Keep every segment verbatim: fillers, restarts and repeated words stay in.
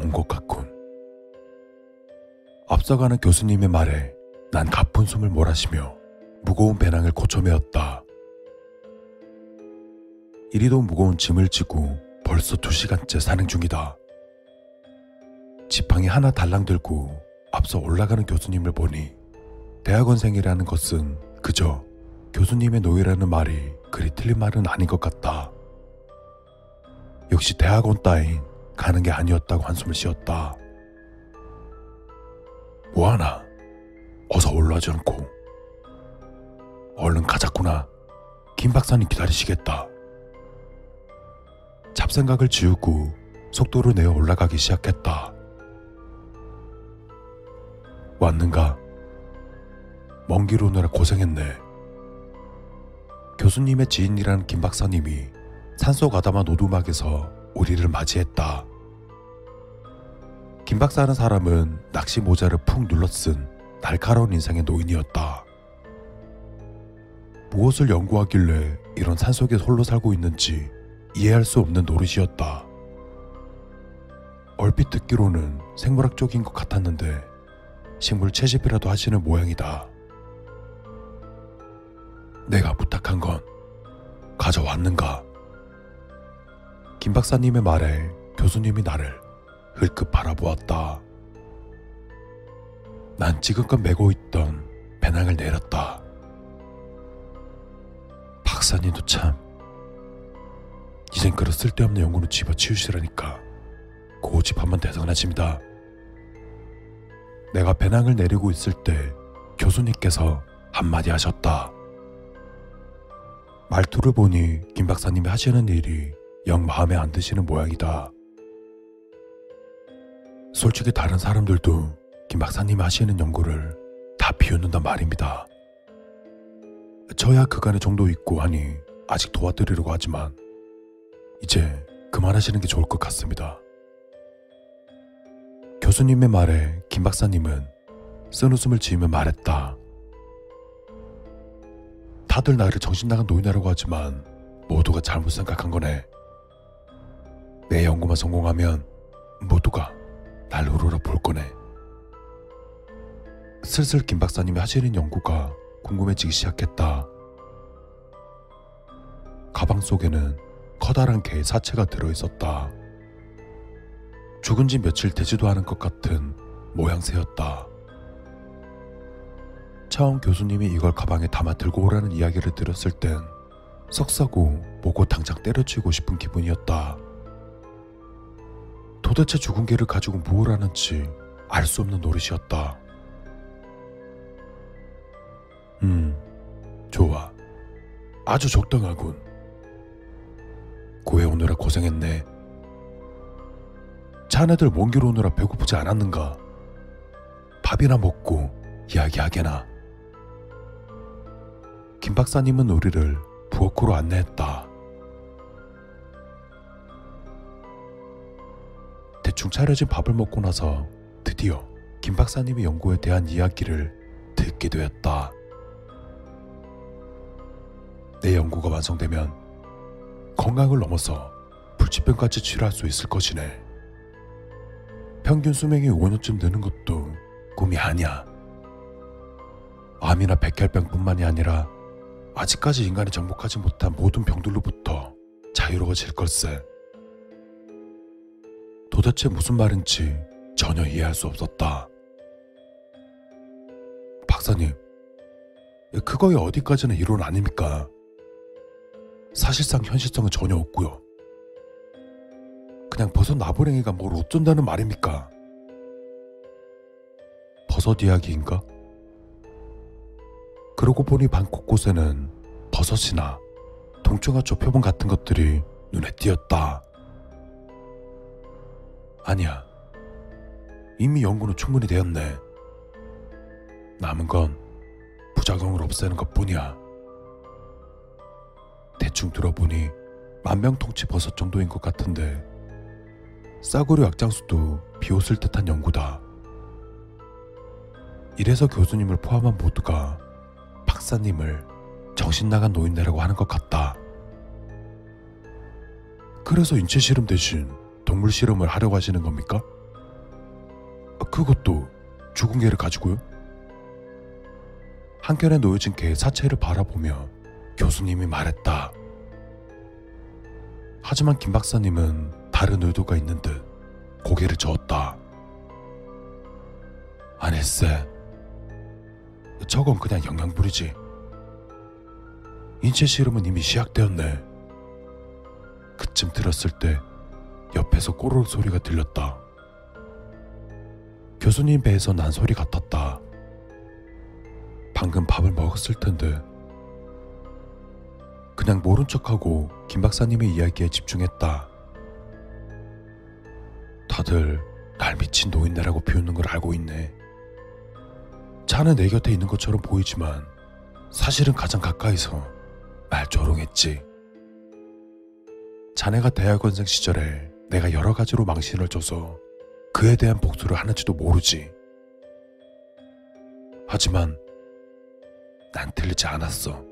나온 것 같군. 앞서가는 교수님의 말에 난 가쁜 숨을 몰아쉬며 무거운 배낭을 고쳐매었다. 이리도 무거운 짐을 지고 벌써 두 시간째 산행 중이다. 지팡이 하나 달랑 들고 앞서 올라가는 교수님을 보니 대학원생이라는 것은 그저 교수님의 노예라는 말이 그리 틀린 말은 아닌 것 같다. 역시 대학원 따윈 가는 게 아니었다고 한숨을 쉬었다. 뭐하나? 어서 올라오지 않고. 얼른 가자꾸나. 김 박사님 기다리시겠다. 잡생각을 지우고 속도를 내어 올라가기 시작했다. 왔는가? 먼 길 오느라 고생했네. 교수님의 지인이라는 김 박사님이 산속 아담한 오두막에서 우리를 맞이했다. 김 박사라는 사람은 낚시 모자를 푹 눌러쓴 날카로운 인상의 노인이었다. 무엇을 연구하길래 이런 산속에 홀로 살고 있는지 이해할 수 없는 노릇이었다. 얼핏 듣기로는 생물학 쪽인 것 같았는데 식물 채집이라도 하시는 모양이다. 내가 부탁한 건 가져왔는가? 김 박사님의 말에 교수님이 나를 흘끗 바라보았다. 난 지금껏 메고 있던 배낭을 내렸다. 박사님도 참 이젠 그런 쓸데없는 연구는 집어치우시라니까 고집한번 대단하십니다. 내가 배낭을 내리고 있을 때 교수님께서 한마디 하셨다. 말투를 보니 김 박사님이 하시는 일이 영 마음에 안 드시는 모양이다. 솔직히 다른 사람들도 김 박사님이 하시는 연구를 다 비웃는단 말입니다. 저야 그간의 정도 있고 하니 아직 도와드리려고 하지만 이제 그만하시는 게 좋을 것 같습니다. 교수님의 말에 김 박사님은 쓴 웃음을 지으며 말했다. 다들 나를 정신나간 노인이라고 하지만 모두가 잘못 생각한 거네. 내 연구만 성공하면 모두가 날 우러러 볼 거네. 슬슬 김 박사님이 하시는 연구가 궁금해지기 시작했다. 가방 속에는 커다란 개의 사체가 들어있었다. 죽은 지 며칠 되지도 않은 것 같은 모양새였다. 차원 교수님이 이걸 가방에 담아 들고 오라는 이야기를 들었을 땐 썩싸고 보고 당장 때려치우고 싶은 기분이었다. 도대체 죽은 개를 가지고 무엇을 하는지 알 수 없는 노릇이었다. 음, 좋아. 아주 적당하군. 구해오느라 고생했네. 자네들 먼 길 오느라 배고프지 않았는가? 밥이나 먹고 이야기하게나. 김 박사님은 우리를 부엌으로 안내했다. 대충 차려진 밥을 먹고 나서 드디어 김 박사님의 연구에 대한 이야기를 듣게 되었다. 내 연구가 완성되면 건강을 넘어서 불치병까지 치료할 수 있을 것이네. 평균 수명이 오 년쯤 느는 것도 꿈이 아니야. 암이나 백혈병뿐만이 아니라 아직까지 인간이 정복하지 못한 모든 병들로부터 자유로워질 걸세. 도대체 무슨 말인지 전혀 이해할 수 없었다. 박사님, 그거에 어디까지나 이론 아닙니까? 사실상 현실성은 전혀 없고요. 그냥 버섯 나부랭이가 뭘 어쩐다는 말입니까? 버섯 이야기인가? 그러고 보니 방 곳곳에는 버섯이나 동충하 조표본 같은 것들이 눈에 띄었다. 아니야. 이미 연구는 충분히 되었네. 남은 건 부작용을 없애는 것뿐이야. 대충 들어보니 만병통치 버섯 정도인 것 같은데 싸구려 약장수도 비웃을 듯한 연구다. 이래서 교수님을 포함한 모두가 박사님을 정신나간 노인네라고 하는 것 같다. 그래서 인체 실험 대신 동물 실험을 하려고 하시는 겁니까? 그것도 죽은 개를 가지고요? 한켠에 놓여진 개의 사체를 바라보며 교수님이 말했다. 하지만 김 박사님은 다른 의도가 있는 듯 고개를 저었다. 아닐세. 저건 그냥 영양분이지. 인체 실험은 이미 시작되었네. 그쯤 들었을 때 옆에서 꼬르륵 소리가 들렸다. 교수님 배에서 난 소리 같았다. 방금 밥을 먹었을 텐데. 그냥 모른 척하고 김 박사님의 이야기에 집중했다. 다들 날 미친 노인네라고 비웃는 걸 알고 있네. 차는 내 곁에 있는 것처럼 보이지만 사실은 가장 가까이서 날 조롱했지. 자네가 대학원생 시절에 내가 여러 가지로 망신을 줘서 그에 대한 복수를 하는지도 모르지. 하지만 난 틀리지 않았어.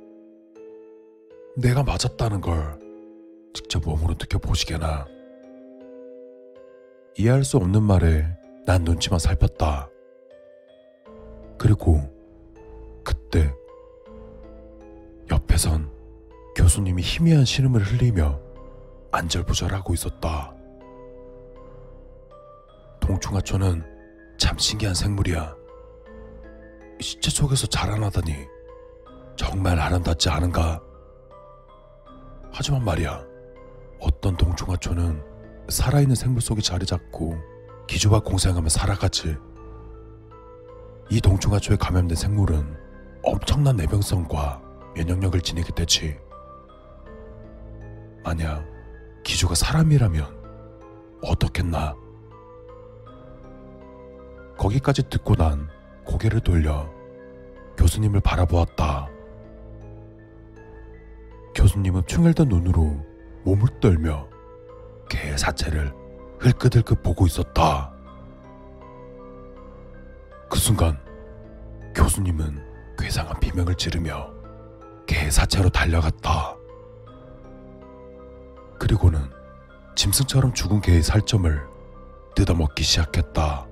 내가 맞았다는 걸 직접 몸으로 느껴보시게나. 이해할 수 없는 말에 난 눈치만 살폈다. 그리고 그때 옆에선 교수님이 희미한 신음을 흘리며 안절부절하고 있었다. 동충하초는 참 신기한 생물이야. 시체 속에서 자라나다니 정말 아름답지 않은가? 하지만 말이야, 어떤 동충하초는 살아있는 생물 속에 자리 잡고 기조와 공생하며 살아가지. 이 동충하초에 감염된 생물은 엄청난 내병성과 면역력을 지니게 되지. 만약 기조가 사람이라면 어떻겠나? 거기까지 듣고 난 고개를 돌려 교수님을 바라보았다. 교수님은 충혈된 눈으로 몸을 떨며 개의 사체를 흘끗흘끗 보고 있었다. 그 순간 교수님은 괴상한 비명을 지르며 개의 사체로 달려갔다. 그리고는 짐승처럼 죽은 개의 살점을 뜯어먹기 시작했다.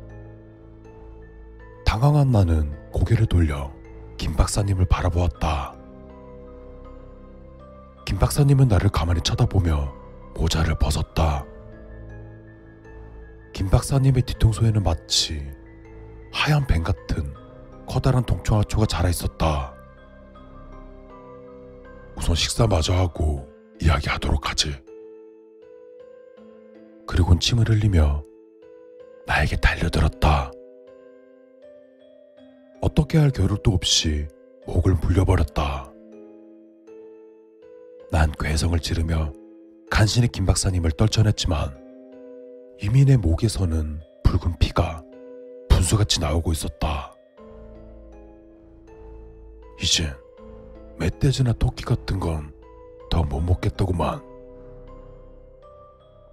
당황한 나는 고개를 돌려 김 박사님을 바라보았다. 김 박사님은 나를 가만히 쳐다보며 모자를 벗었다. 김 박사님의 뒤통수에는 마치 하얀 뱀 같은 커다란 동충하초가 자라있었다. 우선 식사마저 하고 이야기하도록 하지. 그리곤 침을 흘리며 나에게 달려들었다. 어떻게 할 겨를도 없이 목을 물려버렸다. 난 괴성을 지르며 간신히 김 박사님을 떨쳐냈지만 이미 내 목에서는 붉은 피가 분수같이 나오고 있었다. 이젠 멧돼지나 토끼 같은 건 더 못 먹겠다구만.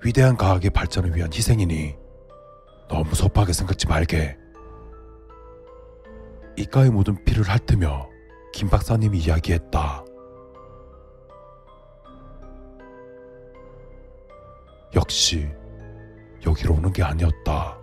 위대한 과학의 발전을 위한 희생이니 너무 섭하게 생각지 말게. 이가에 묻은 피를 핥으며 김 박사님이 이야기했다. 역시 여기로 오는 게 아니었다.